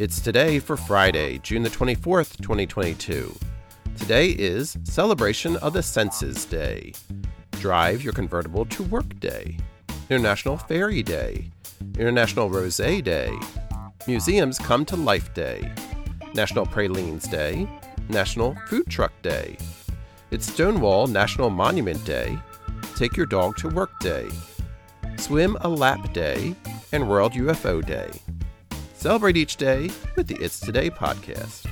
It's today for Friday, June the 24th, 2022. Today is Celebration of the Senses Day, Drive Your Convertible to Work Day, International Fairy Day, International Rosé Day, Museums Come to Life Day, National Pralines Day, National Food Truck Day. It's Stonewall National Monument Day, Take Your Dog to Work Day, Swim a Lap Day, and World UFO Day. Celebrate each day with the It's Today podcast.